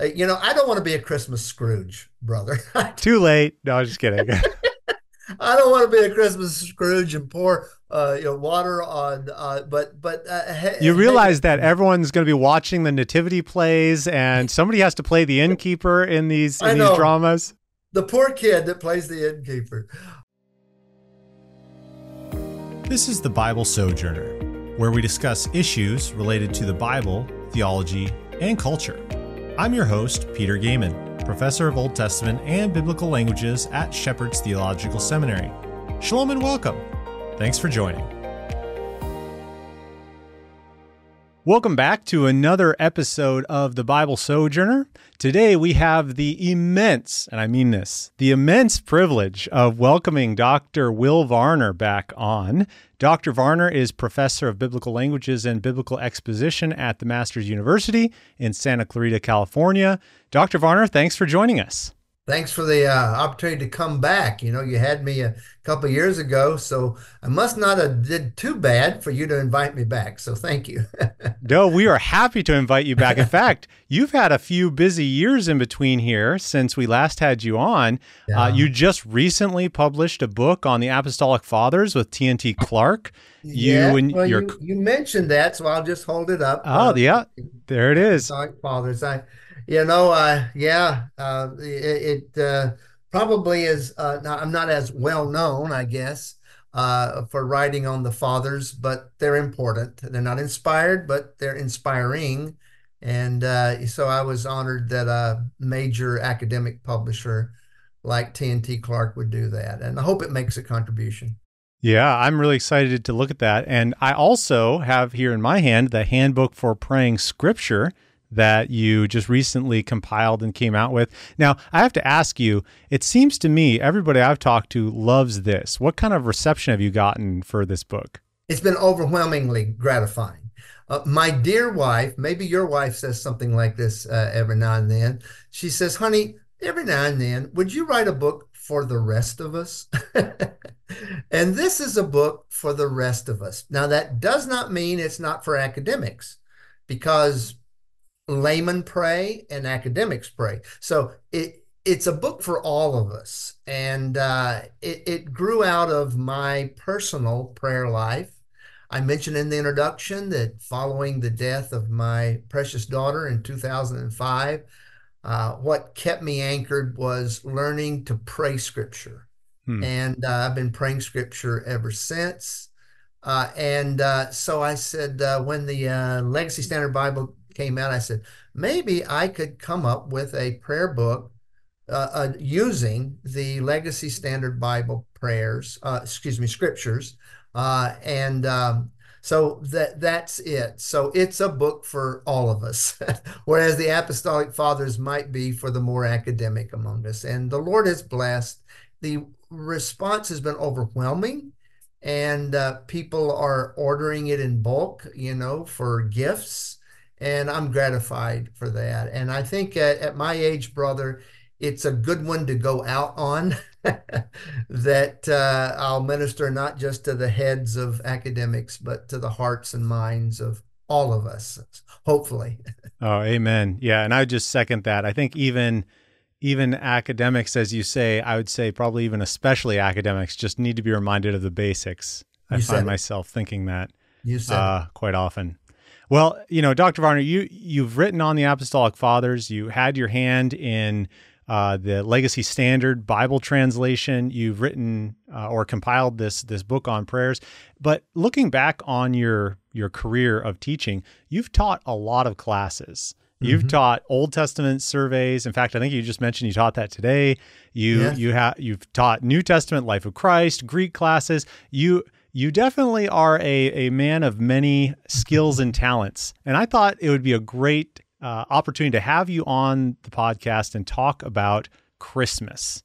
You know, I don't want to be a Christmas Scrooge, brother. Too late. No, I'm just kidding. I don't want to be a Christmas Scrooge and pour you know, water on. You realize that everyone's going to be watching the nativity plays, and somebody has to play the innkeeper in these dramas. The poor kid that plays the innkeeper. This is the Bible Sojourner, where we discuss issues related to the Bible, theology, and culture. I'm your host, Peter Gaiman, professor of Old Testament and Biblical Languages at Shepherd's Theological Seminary. Shalom and welcome. Thanks for joining. Welcome back to another episode of The Bible Sojourner. Today we have the immense, and I mean this, the immense privilege of welcoming Dr. Will Varner back on. Dr. Varner is professor of biblical languages and biblical exposition at The Master's University in Santa Clarita, California. Dr. Varner, thanks for joining us. Thanks for the opportunity to come back. You know, you had me a couple of years ago, so I must not have did too bad for you to invite me back. So thank you. No, we are happy to invite you back. In fact, you've had a few busy years in between here since we last had you on. Yeah. You just recently published a book on the Apostolic Fathers with T and T Clark. You mentioned that, so I'll just hold it up. Oh, yeah, there it is. Apostolic Fathers. It probably is, I'm not as well known, I guess, for writing on the fathers, but they're important. They're not inspired, but they're inspiring. And so I was honored that a major academic publisher like T and T Clark would do that. And I hope it makes a contribution. Yeah, I'm really excited to look at that. And I also have here in my hand the Handbook for Praying Scripture that you just recently compiled and came out with. Now, I have to ask you, it seems to me everybody I've talked to loves this. What kind of reception have you gotten for this book? It's been overwhelmingly gratifying. My dear wife, maybe your wife says something like this every now and then. She says, honey, every now and then, would you write a book for the rest of us? And this is a book for the rest of us. Now, that does not mean it's not for academics, because laymen pray and academics pray. So it's a book for all of us. And it grew out of my personal prayer life. I mentioned in the introduction that following the death of my precious daughter in 2005, what kept me anchored was learning to pray Scripture. And I've been praying Scripture ever since. So I said, when the Legacy Standard Bible came out, I said, maybe I could come up with a prayer book using the Legacy Standard Bible scriptures. So that's it. So it's a book for all of us, whereas the Apostolic Fathers might be for the more academic among us. And the Lord has blessed. The response has been overwhelming, and people are ordering it in bulk, you know, for gifts. And I'm gratified for that. And I think at my age, brother, it's a good one to go out on that I'll minister not just to the heads of academics, but to the hearts and minds of all of us, hopefully. Oh, amen. Yeah. And I would just second that. I think even academics, as you say, I would say probably even especially academics just need to be reminded of the basics. I find myself thinking that quite often. Well, you know, Dr. Varner, you've written on the Apostolic Fathers. You had your hand in the Legacy Standard Bible translation. You've written or compiled this book on prayers. But looking back on your career of teaching, you've taught a lot of classes. You've taught Old Testament surveys. In fact, I think you just mentioned you taught that today. You've taught New Testament, Life of Christ, Greek classes. You definitely are a man of many skills and talents, and I thought it would be a great opportunity to have you on the podcast and talk about Christmas.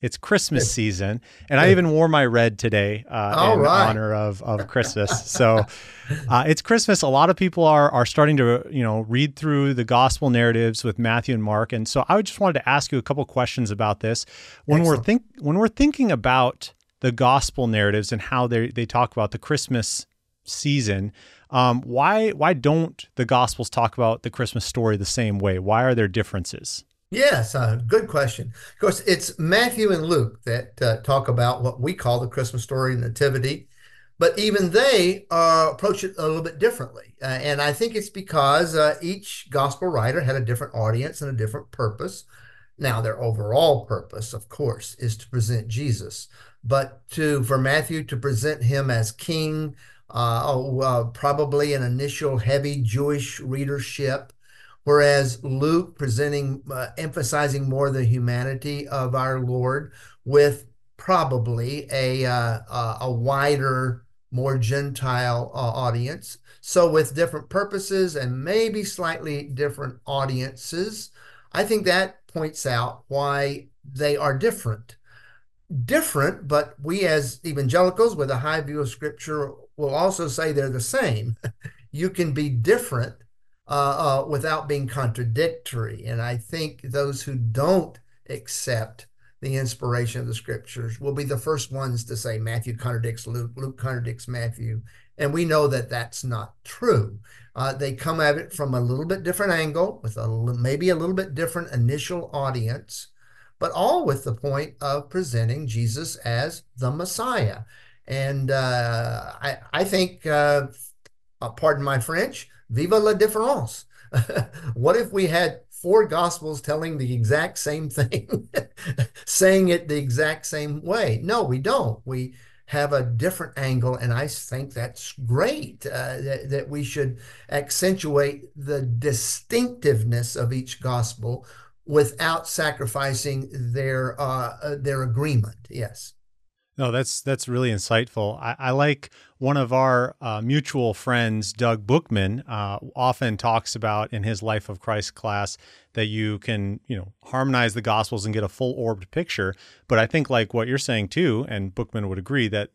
It's Christmas season, and I even wore my red today in honor of Christmas. So it's Christmas. A lot of people are starting to read through the gospel narratives with Matthew and Mark, and so I just wanted to ask you a couple questions about this. When we're thinking about the gospel narratives and how they talk about the Christmas season. Why don't the Gospels talk about the Christmas story the same way? Why are there differences? Yes, good question. Of course, it's Matthew and Luke that talk about what we call the Christmas story, Nativity, but even they approach it a little bit differently. And I think it's because each gospel writer had a different audience and a different purpose. Now, their overall purpose, of course, is to present Jesus, but for Matthew to present him as king, probably an initial heavy Jewish readership, whereas Luke emphasizing more the humanity of our Lord with probably a wider, more Gentile audience. So with different purposes and maybe slightly different audiences, I think that points out why they are different. Different, but we as evangelicals with a high view of Scripture will also say they're the same. You can be different without being contradictory. And I think those who don't accept the inspiration of the Scriptures will be the first ones to say Matthew contradicts Luke, Luke contradicts Matthew. And we know that that's not true. They come at it from a little bit different angle with maybe a little bit different initial audience, but all with the point of presenting Jesus as the Messiah. And I think, pardon my French, viva la différence. What if we had four Gospels telling the exact same thing, saying it the exact same way? No, we don't. We have a different angle, and I think that's great, that we should accentuate the distinctiveness of each Gospel without sacrificing their agreement. Yes. No, that's really insightful. I like one of our mutual friends, Doug Bookman, often talks about in his Life of Christ class that you can, harmonize the Gospels and get a full-orbed picture. But I think like what you're saying too, and Bookman would agree that,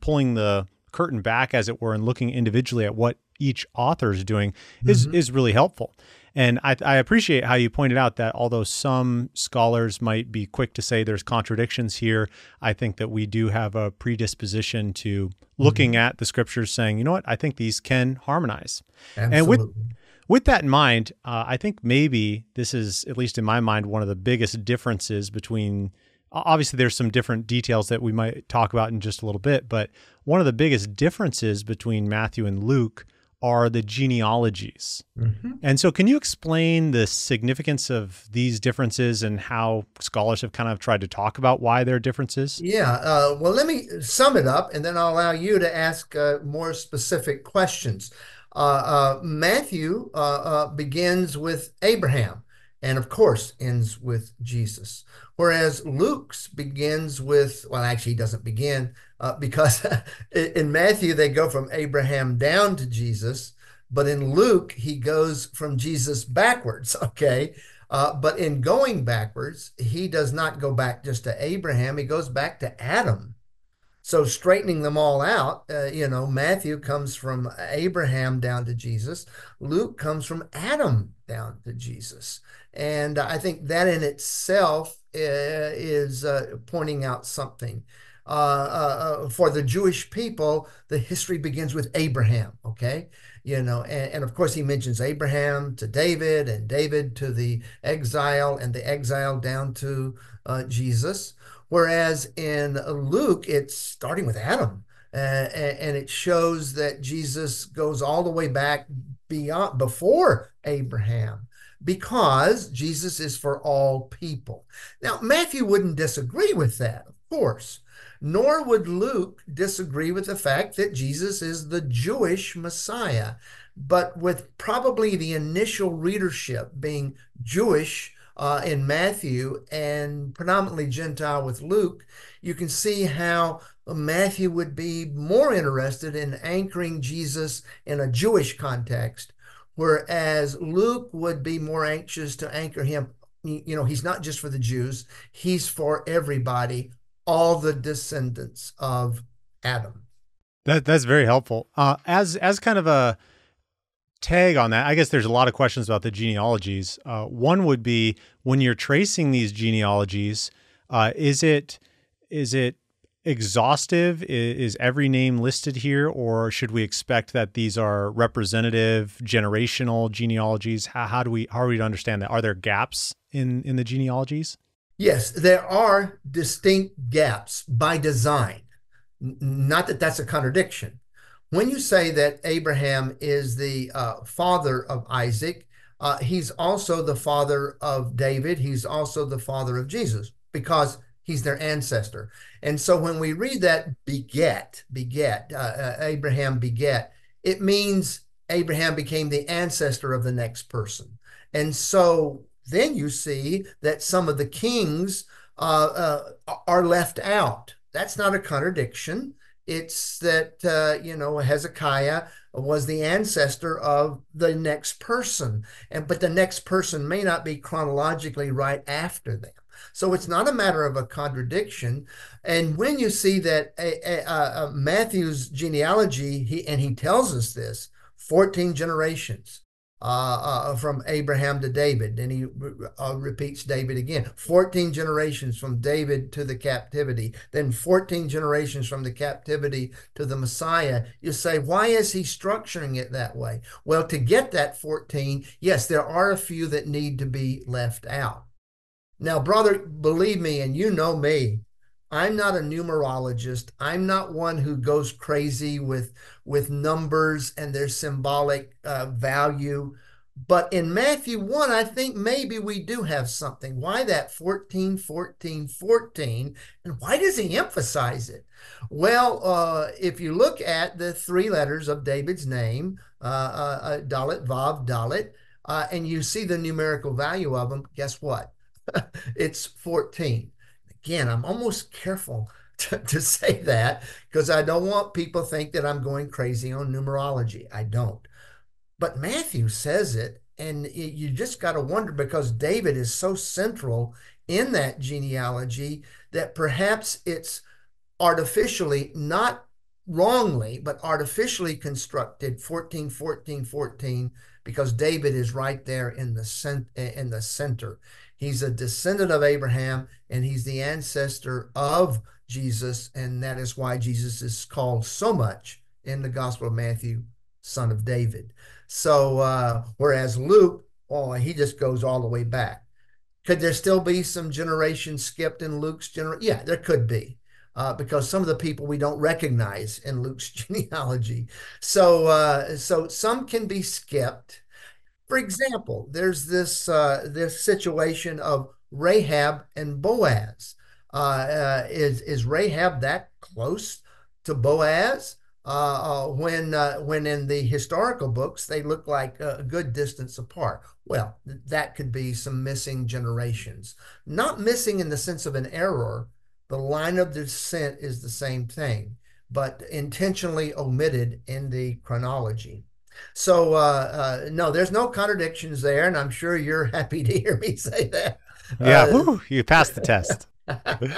pulling the curtain back as it were and looking individually at what each author is doing is really helpful. And I appreciate how you pointed out that although some scholars might be quick to say there's contradictions here, I think that we do have a predisposition to looking at the Scriptures saying, you know what, I think these can harmonize. Absolutely. And with that in mind, I think maybe this is, at least in my mind, one of the biggest differences between, obviously there's some different details that we might talk about in just a little bit, but one of the biggest differences between Matthew and Luke are the genealogies. And so can you explain the significance of these differences and how scholars have kind of tried to talk about why there are differences? Yeah, well, let me sum it up and then I'll allow you to ask more specific questions. Matthew begins with Abraham and of course ends with Jesus, whereas Luke's begins with, well, actually he doesn't begin, because in Matthew, they go from Abraham down to Jesus, but in Luke, he goes from Jesus backwards, okay? But in going backwards, he does not go back just to Abraham, he goes back to Adam. So straightening them all out, Matthew comes from Abraham down to Jesus, Luke comes from Adam down to Jesus. And I think that in itself is pointing out something. For the Jewish people, the history begins with Abraham, okay? And of course he mentions Abraham to David and David to the exile and the exile down to Jesus. Whereas in Luke, it's starting with Adam and it shows that Jesus goes all the way back before Abraham, because Jesus is for all people. Now, Matthew wouldn't disagree with that, of course. Nor would Luke disagree with the fact that Jesus is the Jewish Messiah, but with probably the initial readership being Jewish in Matthew and predominantly Gentile with Luke, you can see how Matthew would be more interested in anchoring Jesus in a Jewish context, whereas Luke would be more anxious to anchor him. He's not just for the Jews, he's for everybody, all the descendants of Adam. That's very helpful. As kind of a tag on that, I guess there's a lot of questions about the genealogies. One would be, when you're tracing these genealogies, is it exhaustive? Is every name listed here, or should we expect that these are representative generational genealogies? How are we to understand that? Are there gaps in the genealogies? Yes, there are distinct gaps by design. Not that that's a contradiction. When you say that Abraham is the father of Isaac, he's also the father of David. He's also the father of Jesus because he's their ancestor. And so when we read that Abraham beget, it means Abraham became the ancestor of the next person. And so then you see that some of the kings are left out. That's not a contradiction. It's that, Hezekiah was the ancestor of the next person. But the next person may not be chronologically right after them. So it's not a matter of a contradiction. And when you see that Matthew's genealogy, he tells us this, 14 generations from Abraham to David. Then he repeats David again, 14 generations from David to the captivity, then 14 generations from the captivity to the Messiah. You say, why is he structuring it that way? Well, to get that 14, yes, there are a few that need to be left out. Now, brother, believe me, and you know me, I'm not a numerologist. I'm not one who goes crazy with numbers and their symbolic value. But in Matthew 1, I think maybe we do have something. Why that 14, 14, 14? And why does he emphasize it? Well, if you look at the three letters of David's name, Dalet, Vav, Dalet, and you see the numerical value of them, guess what? It's 14. Again, I'm almost careful to say that because I don't want people to think that I'm going crazy on numerology. I don't. But Matthew says it, and you just got to wonder, because David is so central in that genealogy, that perhaps it's artificially, not wrongly, but artificially constructed 14, 14, 14, because David is right there in the center. He's a descendant of Abraham, and he's the ancestor of Jesus, and that is why Jesus is called so much in the Gospel of Matthew, son of David. So, whereas Luke, he just goes all the way back. Could there still be some generations skipped in Luke's generation? Yeah, there could be, because some of the people we don't recognize in Luke's genealogy. So some can be skipped. For example, there's this this situation of Rahab and Boaz. Is Rahab that close to Boaz? When in the historical books they look like a good distance apart. Well, that could be some missing generations. Not missing in the sense of an error. The line of descent is the same thing, but intentionally omitted in the chronology. So, no, there's no contradictions there, and I'm sure you're happy to hear me say that. Yeah, you passed the test. And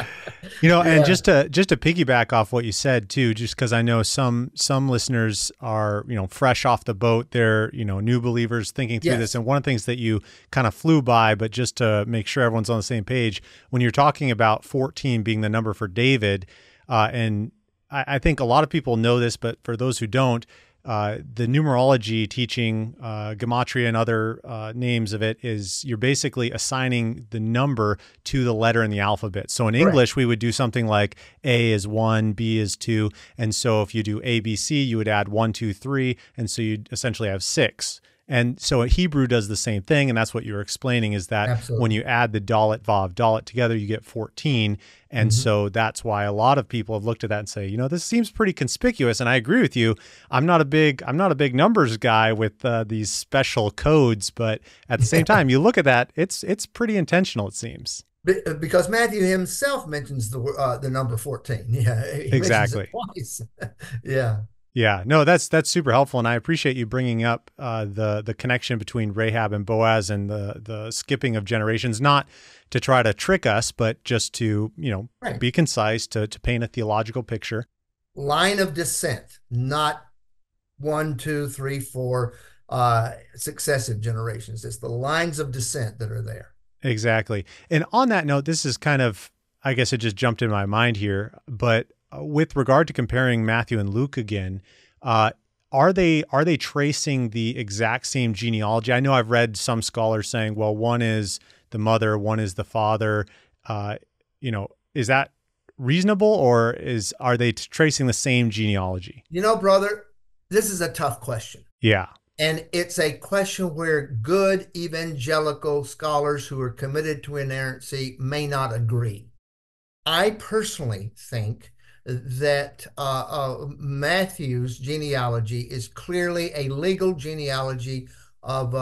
just to piggyback off what you said, too, just because I know some listeners are, fresh off the boat. They're, new believers thinking through this. And one of the things that you kind of flew by, but just to make sure everyone's on the same page, when you're talking about 14 being the number for David, and I think a lot of people know this, but for those who don't, the numerology teaching, gematria and other names of it, is you're basically assigning the number to the letter in the alphabet. So in Correct. English, we would do something like A is 1, B is 2. And so if you do A, B, C, you would add 1, 2, 3. And so you'd essentially have 6. And so Hebrew does the same thing. And that's what you were explaining, is that Absolutely. When you add the Dalet, Vav, Dalet together, you get 14. And mm-hmm. so that's why a lot of people have looked at that and say, this seems pretty conspicuous. And I agree with you. I'm not a big numbers guy with these special codes. But at the same time, you look at that, it's pretty intentional, it seems. Because Matthew himself mentions the number 14. Yeah, exactly. Mentions it twice. Yeah. Yeah, no, that's super helpful, and I appreciate you bringing up the connection between Rahab and Boaz and the skipping of generations, not to try to trick us, but just to, right. be concise, to paint a theological picture. Line of descent, not 1, 2, 3, 4 successive generations. It's the lines of descent that are there. Exactly. And on that note, this is kind of, I guess it just jumped in my mind here, but with regard to comparing Matthew and Luke again, are they tracing the exact same genealogy? I know I've read some scholars saying, well, one is the mother, one is the father. Is that reasonable, or are they tracing the same genealogy? You know, brother, this is a tough question. Yeah. And it's a question where good evangelical scholars who are committed to inerrancy may not agree. I personally think that Matthew's genealogy is clearly a legal genealogy of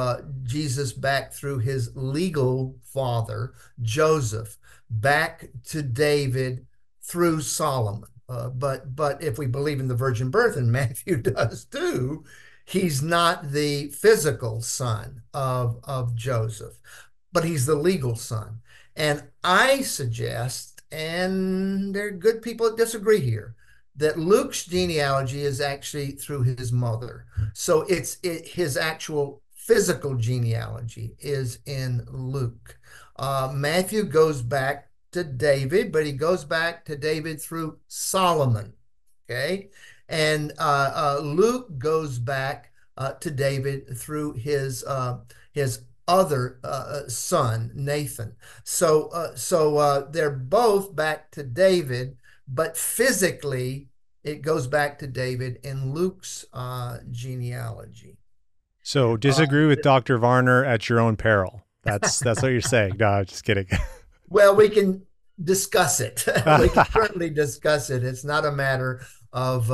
Jesus back through his legal father, Joseph, back to David through Solomon. But if we believe in the virgin birth, and Matthew does too, he's not the physical son of Joseph, but he's the legal son. And I suggest, and there are good people that disagree here, that Luke's genealogy is actually through his mother. So his actual physical genealogy is in Luke. Matthew goes back to David, but he goes back to David through Solomon, okay? And Luke goes back to David through his other son, Nathan. So they're both back to David, but physically it goes back to David in Luke's genealogy. So disagree with Dr. Varner at your own peril. That's what you're saying. No, I'm just kidding. Well, we can discuss it. We can certainly discuss it. It's not a matter of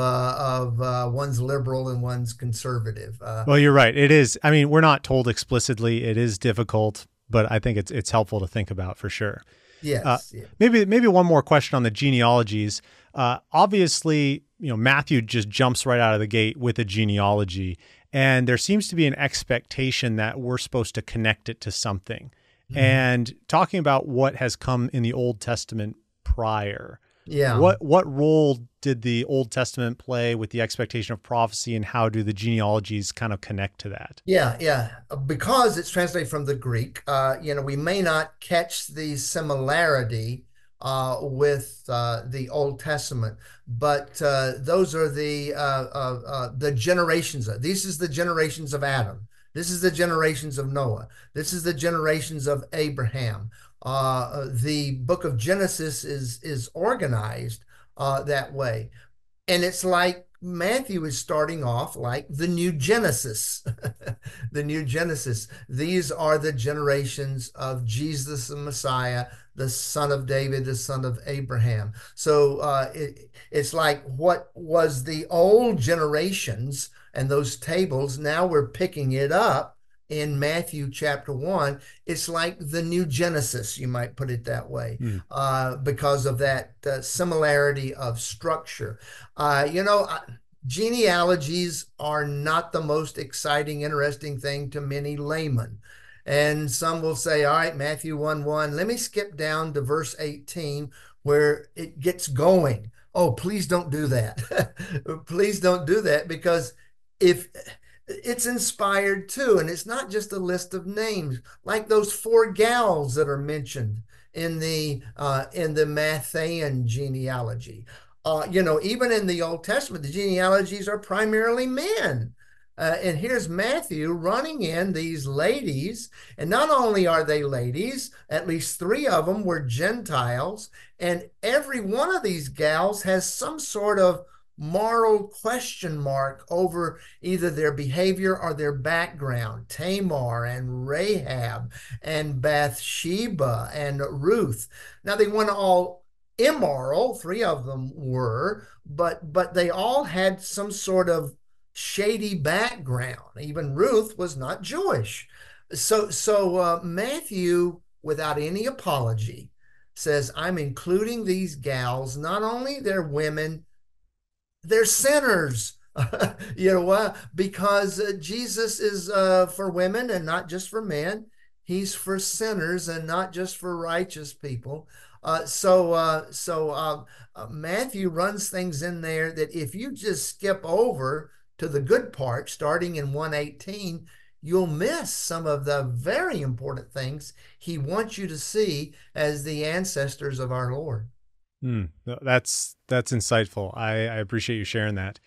one's liberal and one's conservative. Well, you're right. It is. I mean, we're not told explicitly. It is difficult, but I think it's helpful to think about for sure. Yes. Yeah. Maybe one more question on the genealogies. Obviously, Matthew just jumps right out of the gate with a genealogy, and there seems to be an expectation that we're supposed to connect it to something. Mm-hmm. And talking about what has come in the Old Testament prior. Yeah. What role did the Old Testament play with the expectation of prophecy, and how do the genealogies kind of connect to that? Yeah. Because it's translated from the Greek, we may not catch the similarity with the Old Testament, but those are the generations. This is the generations of Adam. This is the generations of Noah. This is the generations of Abraham. The book of Genesis is organized that way. And it's like Matthew is starting off like the new Genesis. The new Genesis. These are the generations of Jesus the Messiah, the son of David, the son of Abraham. So it's like what was the old generations and those tables, now we're picking it up in Matthew chapter 1, it's like the new Genesis, you might put it that way, because of that similarity of structure. Genealogies are not the most exciting, interesting thing to many laymen. And some will say, all right, Matthew 1:1, let me skip down to verse 18 where it gets going. Oh, please don't do that. Please don't do that, because if... it's inspired too, and it's not just a list of names, like those four gals that are mentioned in the Matthean genealogy. Even in the Old Testament, the genealogies are primarily men, and here's Matthew running in these ladies, and not only are they ladies, at least three of them were Gentiles, and every one of these gals has some sort of moral question mark over either their behavior or their background. Tamar and Rahab and Bathsheba and Ruth. Now, they weren't all immoral, three of them were, but they all had some sort of shady background. Even Ruth was not Jewish. So Matthew, without any apology, says, I'm including these gals, not only they're women, they're sinners. Because Jesus is for women and not just for men. He's for sinners and not just for righteous people. So Matthew runs things in there that if you just skip over to the good part, starting in 1:18, you'll miss some of the very important things he wants you to see as the ancestors of our Lord. That's insightful. I appreciate you sharing that.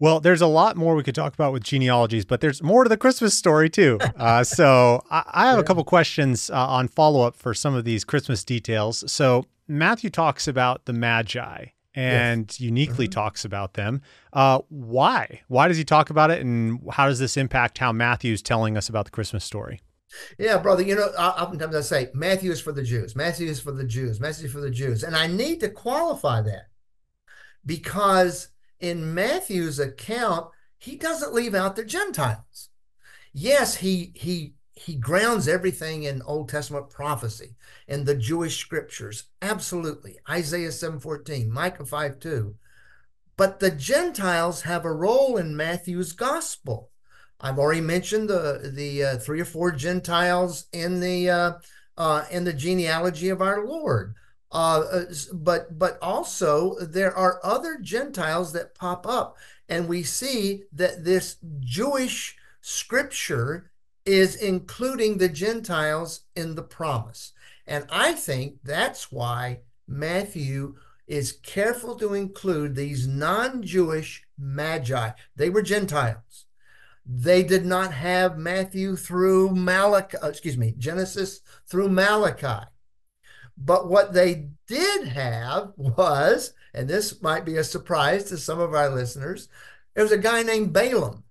Well, there's a lot more we could talk about with genealogies, but there's more to the Christmas story too. So I have a couple questions on follow-up for some of these Christmas details. So Matthew talks about the Magi and uniquely talks about them. Why does he talk about it, and how does this impact how Matthew's telling us about the Christmas story? Yeah, brother, you know, oftentimes I say, Matthew is for the Jews, Matthew is for the Jews, Matthew is for the Jews. And I need to qualify that, because in Matthew's account, he doesn't leave out the Gentiles. Yes, he grounds everything in Old Testament prophecy and the Jewish scriptures. Absolutely. Isaiah 7:14, Micah 5:2. But the Gentiles have a role in Matthew's gospel. I've already mentioned the 3 or 4 Gentiles in the genealogy of our Lord, but also there are other Gentiles that pop up, and we see that this Jewish scripture is including the Gentiles in the promise, and I think that's why Matthew is careful to include these non-Jewish Magi. They were Gentiles. They did not have Matthew through Malachi, Genesis through Malachi. But what they did have was, and this might be a surprise to some of our listeners, there was a guy named Balaam.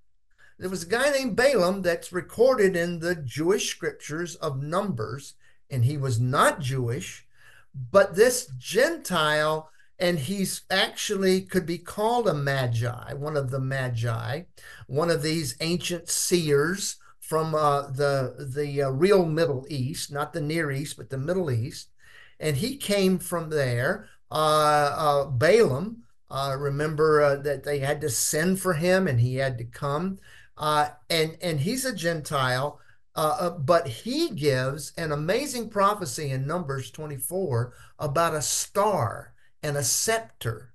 There was a guy named Balaam that's recorded in the Jewish scriptures of Numbers, and he was not Jewish, but this Gentile, and he's actually could be called a Magi, one of the Magi, one of these ancient seers from the real Middle East, not the Near East, but the Middle East. And he came from there. Balaam, remember that they had to send for him and he had to come. And he's a Gentile, but he gives an amazing prophecy in Numbers 24 about a star and a scepter.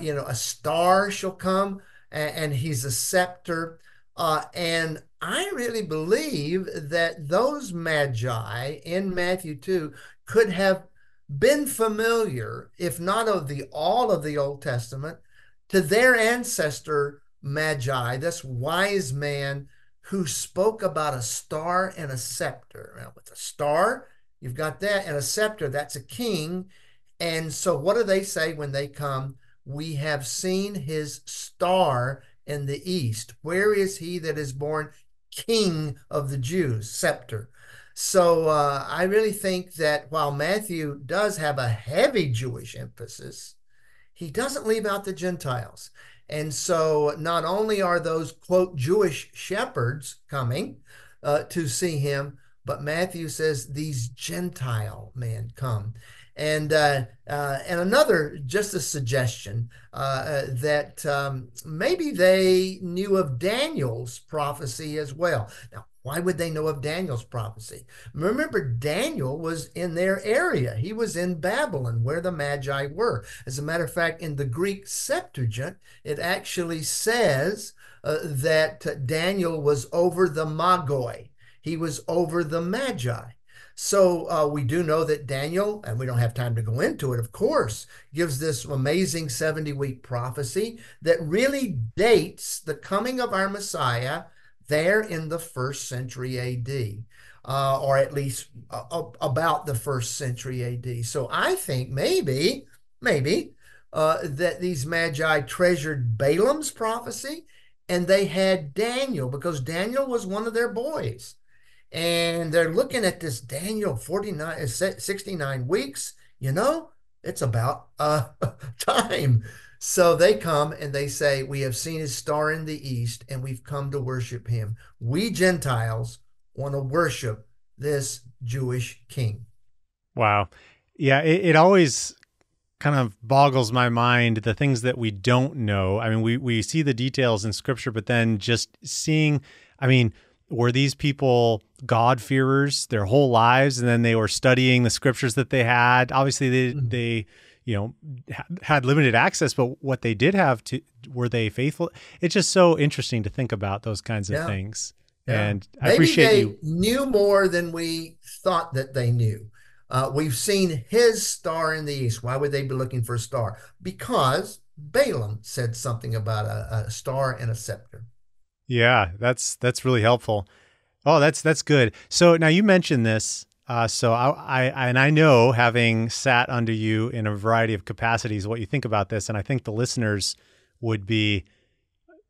You know, a star shall come, and he's a scepter. And I really believe that those Magi in Matthew 2 could have been familiar, if not of the all of the Old Testament, to their ancestor Magi, this wise man who spoke about a star and a scepter. Now, with a star, you've got that, and a scepter, that's a king. And so what do they say when they come? We have seen his star in the east. Where is he that is born King of the Jews? Scepter. So I really think that while Matthew does have a heavy Jewish emphasis, he doesn't leave out the Gentiles. And so not only are those, quote, Jewish shepherds coming to see him, but Matthew says these Gentile men come. And another, just a suggestion, that maybe they knew of Daniel's prophecy as well. Now, why would they know of Daniel's prophecy? Remember, Daniel was in their area. He was in Babylon, where the Magi were. As a matter of fact, in the Greek Septuagint, it actually says that Daniel was over the Magi. He was over the Magi. So we do know that Daniel, and we don't have time to go into it, of course, gives this amazing 70-week prophecy that really dates the coming of our Messiah there in the 1st century AD, or at least about the 1st century AD. So I think maybe that these Magi treasured Balaam's prophecy, and they had Daniel, because Daniel was one of their boys. And they're looking at this Daniel 69 weeks, you know, it's about time. So they come and they say, we have seen his star in the east and we've come to worship him. We Gentiles want to worship this Jewish king. Wow. Yeah, it always kind of boggles my mind, the things that we don't know. I mean, we see the details in scripture, but then just seeing, I mean, were these people God-fearers their whole lives, and then they were studying the scriptures that they had? Obviously, they you know, had limited access, but what they did have, to were they faithful? It's just so interesting to think about those kinds of things. And maybe I appreciate they knew more than we thought that they knew. We've seen his star in the east. Why would they be looking for a star? Because Balaam said something about a star and a scepter. Yeah, that's really helpful. Oh, that's good. So now you mentioned this. So I know, having sat under you in a variety of capacities, what you think about this, and I think the listeners would be,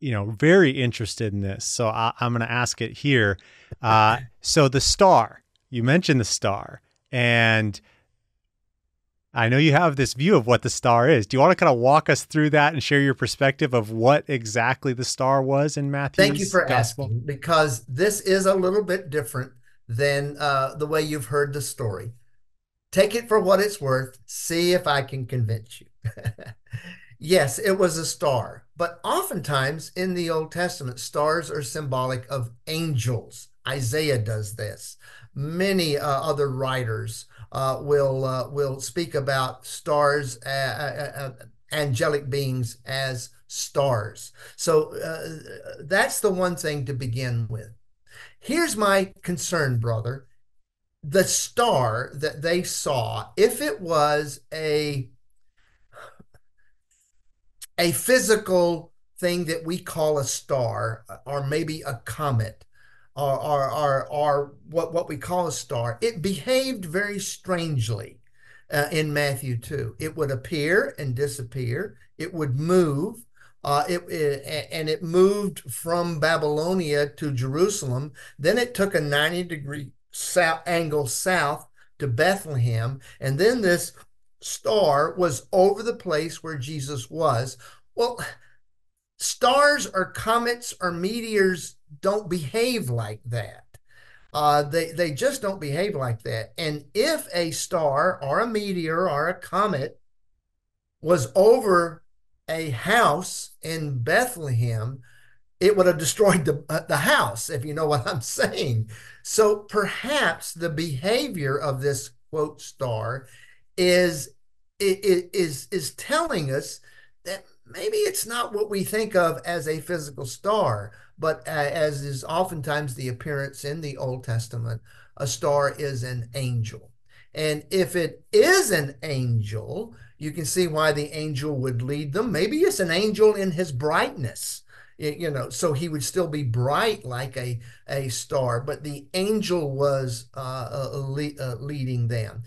you know, very interested in this. So I'm going to ask it here. So the star, you mentioned the star, and I know you have this view of what the star is. Do you want to kind of walk us through that and share your perspective of what exactly the star was in Matthew's Gospel? Thank you for asking, because this is a little bit different than the way you've heard the story. Take it for what it's worth. See if I can convince you. Yes, it was a star, but oftentimes in the Old Testament, stars are symbolic of angels. Isaiah does this. Many other writers will speak about stars, angelic beings, as stars. So that's the one thing to begin with. Here's my concern, brother. The star that they saw, if it was a physical thing that we call a star, or maybe a comet, or what we call a star, it behaved very strangely in Matthew 2. It would appear and disappear. It would move. It moved from Babylonia to Jerusalem. Then it took a 90-degree angle south to Bethlehem. And then this star was over the place where Jesus was. Well, stars or comets or meteors don't behave like that. They just don't behave like that. And if a star or a meteor or a comet was over a house in Bethlehem, it would have destroyed the house, if you know what I'm saying. So perhaps the behavior of this, quote, star is telling us that maybe it's not what we think of as a physical star, but as is oftentimes the appearance in the Old Testament, a star is an angel. And if it is an angel, you can see why the angel would lead them. Maybe it's an angel in his brightness, you know, so he would still be bright like a star, but the angel was leading them.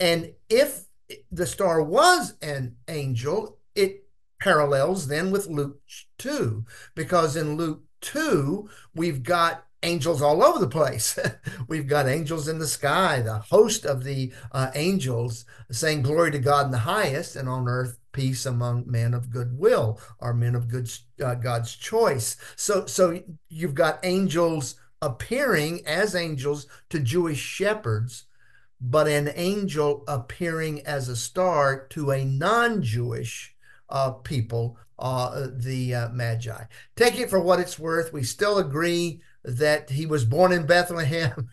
And if the star was an angel, it parallels then with Luke 2, because in Luke 2, we've got angels all over the place. We've got angels in the sky, the host of the angels saying glory to God in the highest, and on earth peace among men of good will, or men of good God's choice. So you've got angels appearing as angels to Jewish shepherds, but an angel appearing as a star to a non-Jewish people, the Magi. Take it for what it's worth. We still agree that he was born in Bethlehem,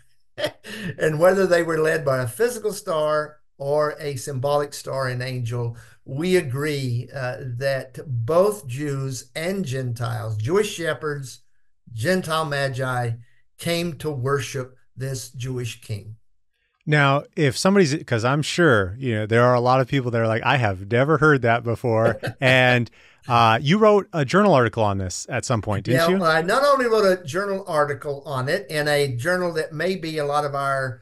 and whether they were led by a physical star or a symbolic star and angel, we agree that both Jews and Gentiles, Jewish shepherds, Gentile Magi, came to worship this Jewish king. Now, if somebody's, because I'm sure, you know, there are a lot of people that are like, I have never heard that before. And you wrote a journal article on this at some point, didn't you? I not only wrote a journal article on it, in a journal that maybe a lot of our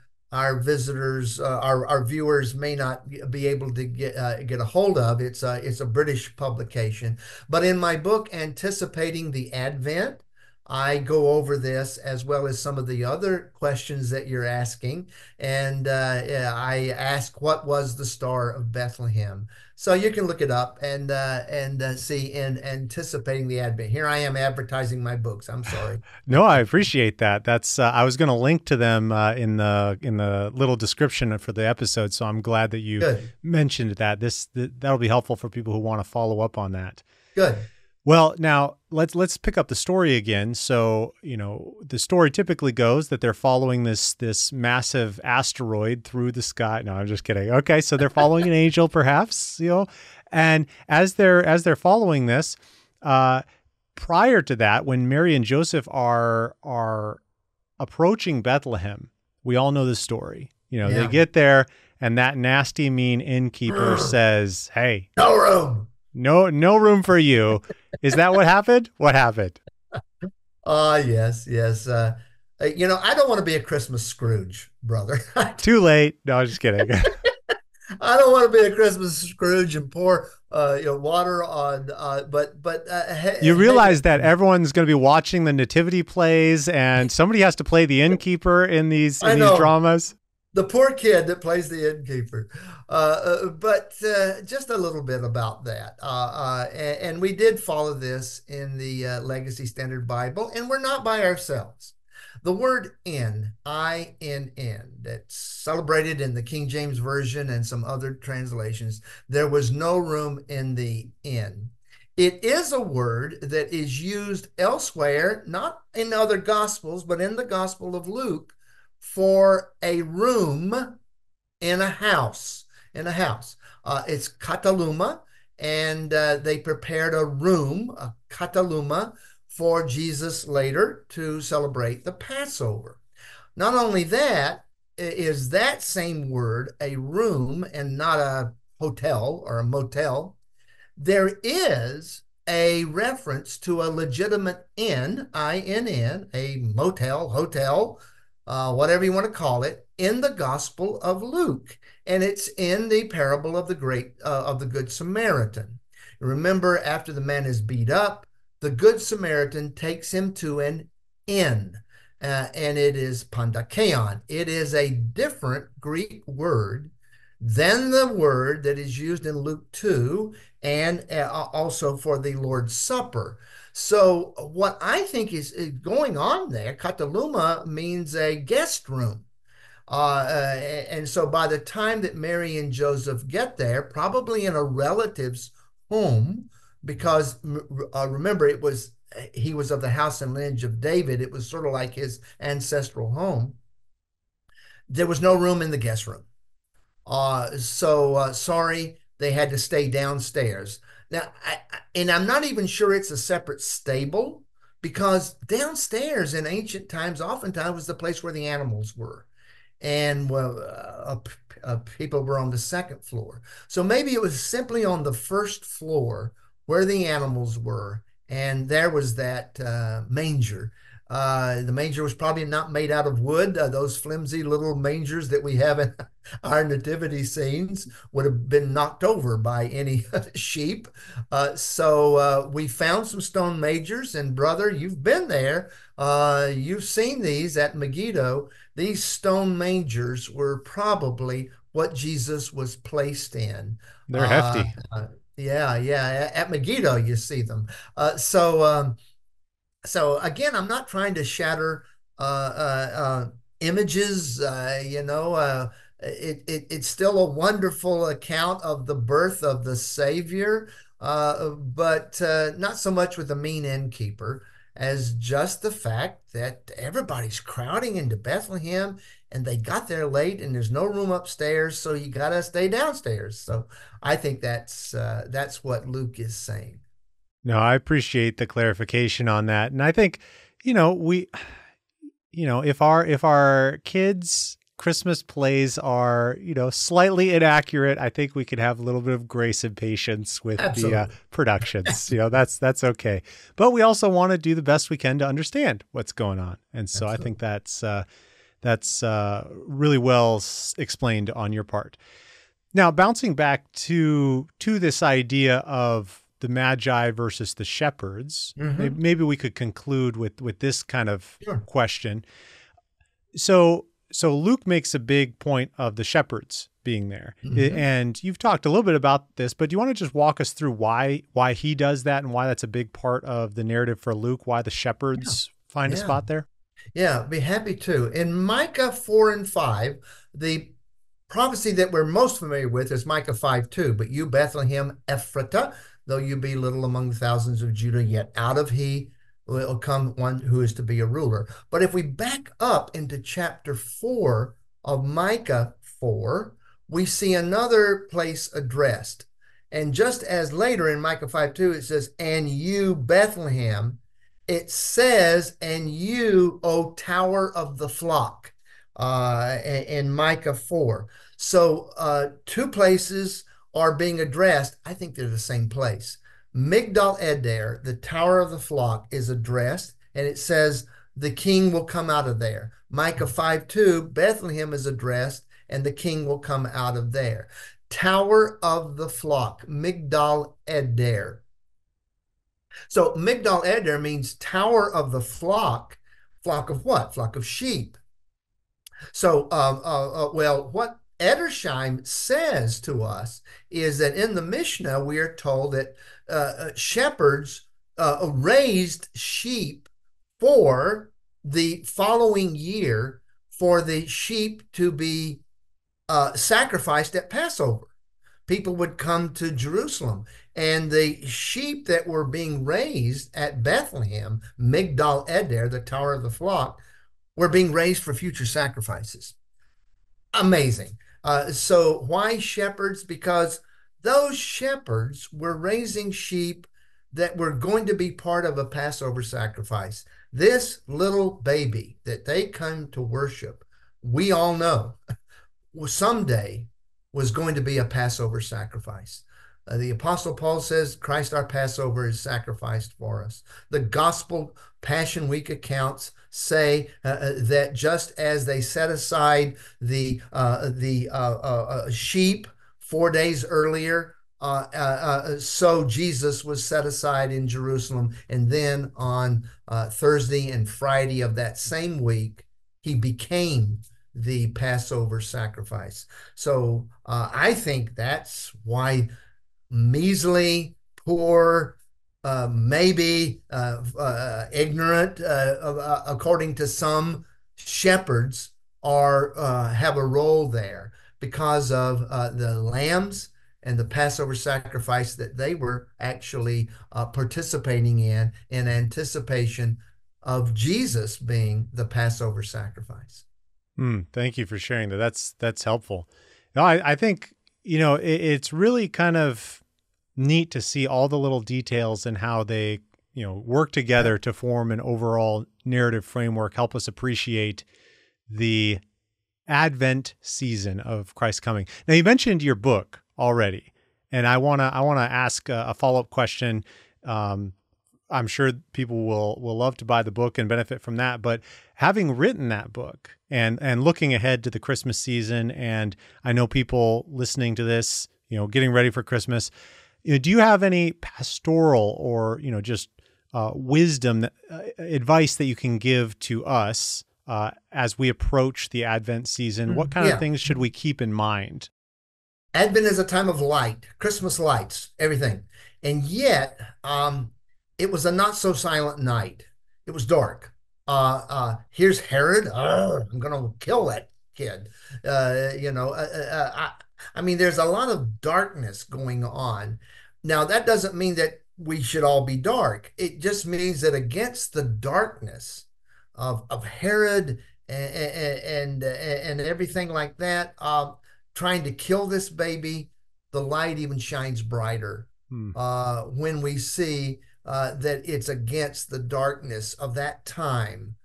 visitors, our viewers may not be able to get a hold of. It's a British publication. But in my book, Anticipating the Advent, I go over this as well as some of the other questions that you're asking. And I ask, what was the Star of Bethlehem? So you can look it up and see in Anticipating the Advent. Here I am advertising my books. I'm sorry. No, I appreciate that. That's I was going to link to them in the little description for the episode. So I'm glad that you mentioned that. That'll be helpful for people who want to follow up on that. Good. Well, now let's pick up the story again. So, you know, the story typically goes that they're following this massive asteroid through the sky. No, I'm just kidding. Okay, so they're following an angel, perhaps, you know, and as they're following this, prior to that, when Mary and Joseph are approaching Bethlehem, we all know the story. You know, they get there and that nasty, mean innkeeper says, "Hey, no room, no room for you." Is that what happened? What happened? Yes. You know, I don't want to be a Christmas Scrooge, brother. Too late. No, I'm just kidding. I don't want to be a Christmas Scrooge and pour you know, water on. You realize that everyone's going to be watching the nativity plays, and somebody has to play the innkeeper in these dramas. The poor kid that plays the innkeeper. Just a little bit about that. And we did follow this in the Legacy Standard Bible, and we're not by ourselves. The word in, I-N-N, that's celebrated in the King James Version and some other translations, there was no room in the inn. It is a word that is used elsewhere, not in other Gospels, but in the Gospel of Luke, for a room in a house. It's kataluma, and they prepared a room, a kataluma, for Jesus later to celebrate the Passover. Not only that, is that same word a room and not a hotel or a motel? There is a reference to a legitimate inn, I-N-N, a motel, hotel, whatever you want to call it, in the Gospel of Luke. And it's in the parable of the Good Samaritan. Remember, after the man is beat up, the Good Samaritan takes him to an inn, and it is pandakeion. It is a different Greek word than the word that is used in Luke 2 and also for the Lord's Supper. So what I think is going on there, kataluma means a guest room. And so by the time that Mary and Joseph get there, probably in a relative's home, because remember, he was of the house and lineage of David. It was sort of like his ancestral home. There was no room in the guest room. So they had to stay downstairs. Now, and I'm not even sure it's a separate stable, because downstairs in ancient times oftentimes was the place where the animals were. And well, people were on the second floor. So maybe it was simply on the first floor where the animals were, and there was that manger. The manger was probably not made out of wood. Those flimsy little mangers that we have in our nativity scenes would have been knocked over by any sheep. So we found some stone mangers, and brother, you've been there. You've seen these at Megiddo. These stone mangers were probably what Jesus was placed in. They're hefty. Yeah. At Megiddo, you see them. So again, I'm not trying to shatter images. It's still a wonderful account of the birth of the Savior, but not so much with the mean innkeeper as just the fact that everybody's crowding into Bethlehem and they got there late and there's no room upstairs, so you got to stay downstairs. So I think that's what Luke is saying. No, I appreciate the clarification on that. And I think, if our kids' Christmas plays are, slightly inaccurate, I think we could have a little bit of grace and patience with the productions. That's okay. But we also want to do the best we can to understand what's going on. And so I think that's really well explained on your part. Now, bouncing back to this idea of the Magi versus the shepherds. Mm-hmm. Maybe we could conclude with this kind of question. So Luke makes a big point of the shepherds being there. Mm-hmm. And you've talked a little bit about this, but do you want to just walk us through why he does that and why that's a big part of the narrative for Luke, why the shepherds find a spot there? Yeah, I'd be happy to. In Micah 4 and 5, the prophecy that we're most familiar with is Micah 5:2, "But you, Bethlehem Ephratah, though you be little among the thousands of Judah, yet out of he will come one who is to be a ruler." But if we back up into chapter 4 of Micah 4, we see another place addressed. And just as later in Micah 5:2, it says, "And you, Bethlehem," it says, "And you, O tower of the flock." and Micah 4. So two places are being addressed. I think they're the same place. Migdal Eder, the tower of the flock, is addressed, and it says the king will come out of there. Micah 5:2, Bethlehem is addressed, and the king will come out of there. Tower of the flock, Migdal Eder. So Migdal Eder means tower of the flock. Flock of what? Flock of sheep. So, well, what Edersheim says to us is that in the Mishnah, we are told that shepherds raised sheep for the following year for the sheep to be sacrificed at Passover. People would come to Jerusalem, and the sheep that were being raised at Bethlehem, Migdal Eder, the tower of the flock, were being raised for future sacrifices. Amazing. So why shepherds? Because those shepherds were raising sheep that were going to be part of a Passover sacrifice. This little baby that they come to worship, we all know, someday was going to be a Passover sacrifice. The Apostle Paul says, Christ our Passover is sacrificed for us. The Gospel Passion Week accounts say that just as they set aside the sheep 4 days earlier, so Jesus was set aside in Jerusalem. And then on Thursday and Friday of that same week, he became the Passover sacrifice. So I think that's why measly, poor, maybe ignorant, according to some shepherds, are have a role there because of the lambs and the Passover sacrifice that they were actually participating in anticipation of Jesus being the Passover sacrifice. Thank you for sharing that. That's helpful. No, I think, you know, it's really kind of neat to see all the little details and how they, you know, work together to form an overall narrative framework, help us appreciate the Advent season of Christ's coming. Now, you mentioned your book already, and I wanna ask a follow-up question. I'm sure people will love to buy the book and benefit from that. But having written that book and looking ahead to the Christmas season, and I know people listening to this, you know, getting ready for Christmas, you know, do you have any pastoral or, you know, just wisdom, advice that you can give to us as we approach the Advent season? Mm-hmm. What kind of things should we keep in mind? Advent is a time of light, Christmas lights, everything. And yet, it was a not so silent night. It was dark. Here's Herod. I'm going to kill that kid. I mean, there's a lot of darkness going on. Now, that doesn't mean that we should all be dark. It just means that against the darkness of Herod and everything like that, trying to kill this baby, the light even shines brighter when we see that it's against the darkness of that time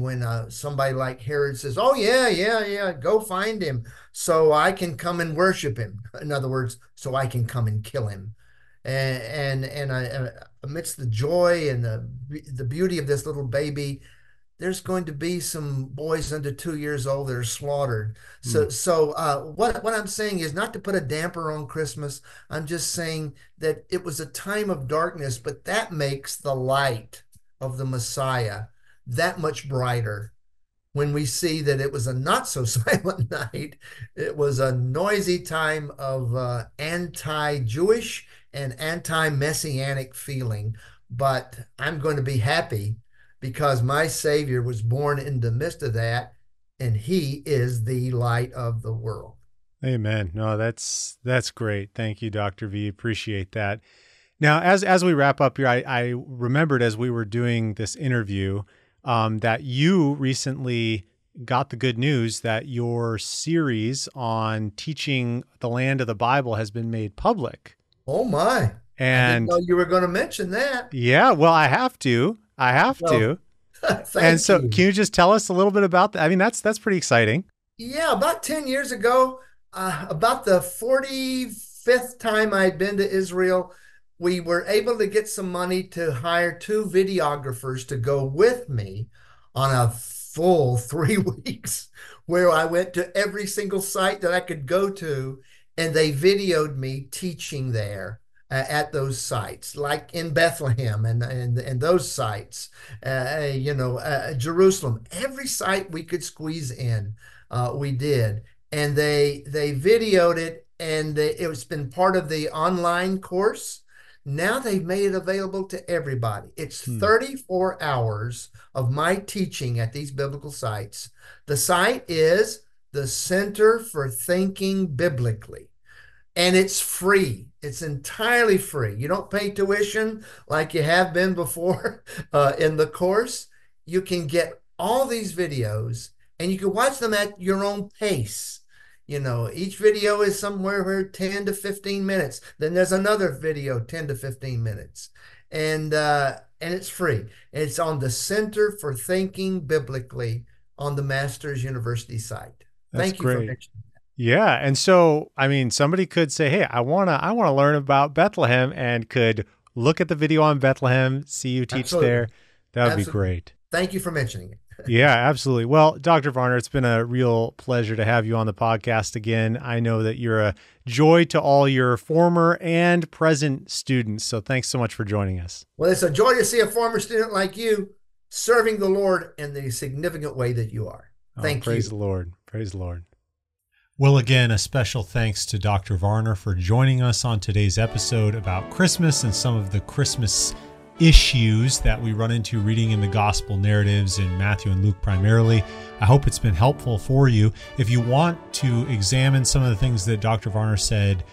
when somebody like Herod says, oh, yeah, go find him so I can come and worship him. In other words, so I can come and kill him. And amidst the joy and the beauty of this little baby, there's going to be some boys under 2 years old that are slaughtered. So what I'm saying is not to put a damper on Christmas. I'm just saying that it was a time of darkness, but that makes the light of the Messiah that much brighter when we see that it was a not so silent night. It was a noisy time of anti-Jewish and anti-Messianic feeling, but I'm going to be happy because my Savior was born in the midst of that, and he is the light of the world. Amen. No, that's great. Thank you, Dr. V. Appreciate that. Now, as we wrap up here, I remembered as we were doing this interview that you recently got the good news that your series on teaching the land of the Bible has been made public. Oh, my. And I didn't know you were going to mention that. Yeah, well, I have to. And so can you just tell us a little bit about that? I mean, that's pretty exciting. Yeah, about 10 years ago, about the 45th time I'd been to Israel, we were able to get some money to hire two videographers to go with me on a full 3 weeks where I went to every single site that I could go to, and they videoed me teaching there at those sites, like in Bethlehem and those sites, Jerusalem, every site we could squeeze in, we did. And they videoed it, and it's been part of the online course. Now they've made it available to everybody. It's 34 hours of my teaching at these biblical sites. The site is the Center for Thinking Biblically, and it's free. It's entirely free. You don't pay tuition like you have been before in the course. You can get all these videos, and you can watch them at your own pace. You know, each video is somewhere 10 to 15 minutes. Then there's another video, 10 to 15 minutes. And it's free. It's on the Center for Thinking Biblically on the Master's University site. Thank you for mentioning that. Yeah. And so, I mean, somebody could say, hey, I want to learn about Bethlehem, and could look at the video on Bethlehem, see you teach there. That would be great. Thank you for mentioning it. Yeah, absolutely. Well, Dr. Varner, it's been a real pleasure to have you on the podcast again. I know that you're a joy to all your former and present students, so thanks so much for joining us. Well, it's a joy to see a former student like you serving the Lord in the significant way that you are. Thank you. Praise the Lord. Praise the Lord. Well, again, a special thanks to Dr. Varner for joining us on today's episode about Christmas and some of the Christmas issues that we run into reading in the gospel narratives in Matthew and Luke primarily. I hope it's been helpful for you. If you want to examine some of the things that Dr. Varner said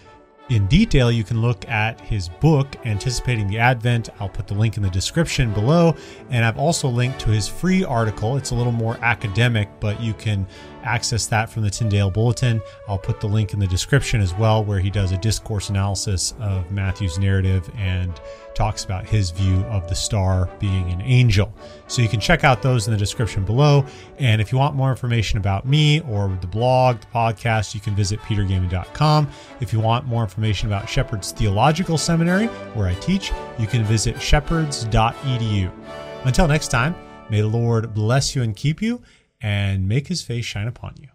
in detail, you can look at his book, Anticipating the Advent. I'll put the link in the description below. And I've also linked to his free article. It's a little more academic, but you can access that from the Tyndale Bulletin. I'll put the link in the description as well, where he does a discourse analysis of Matthew's narrative and talks about his view of the star being an angel. So you can check out those in the description below. And if you want more information about me or the blog, the podcast, you can visit petergaiman.com. If you want more information about Shepherd's Theological Seminary, where I teach, you can visit shepherds.edu. Until next time, may the Lord bless you and keep you, and make his face shine upon you.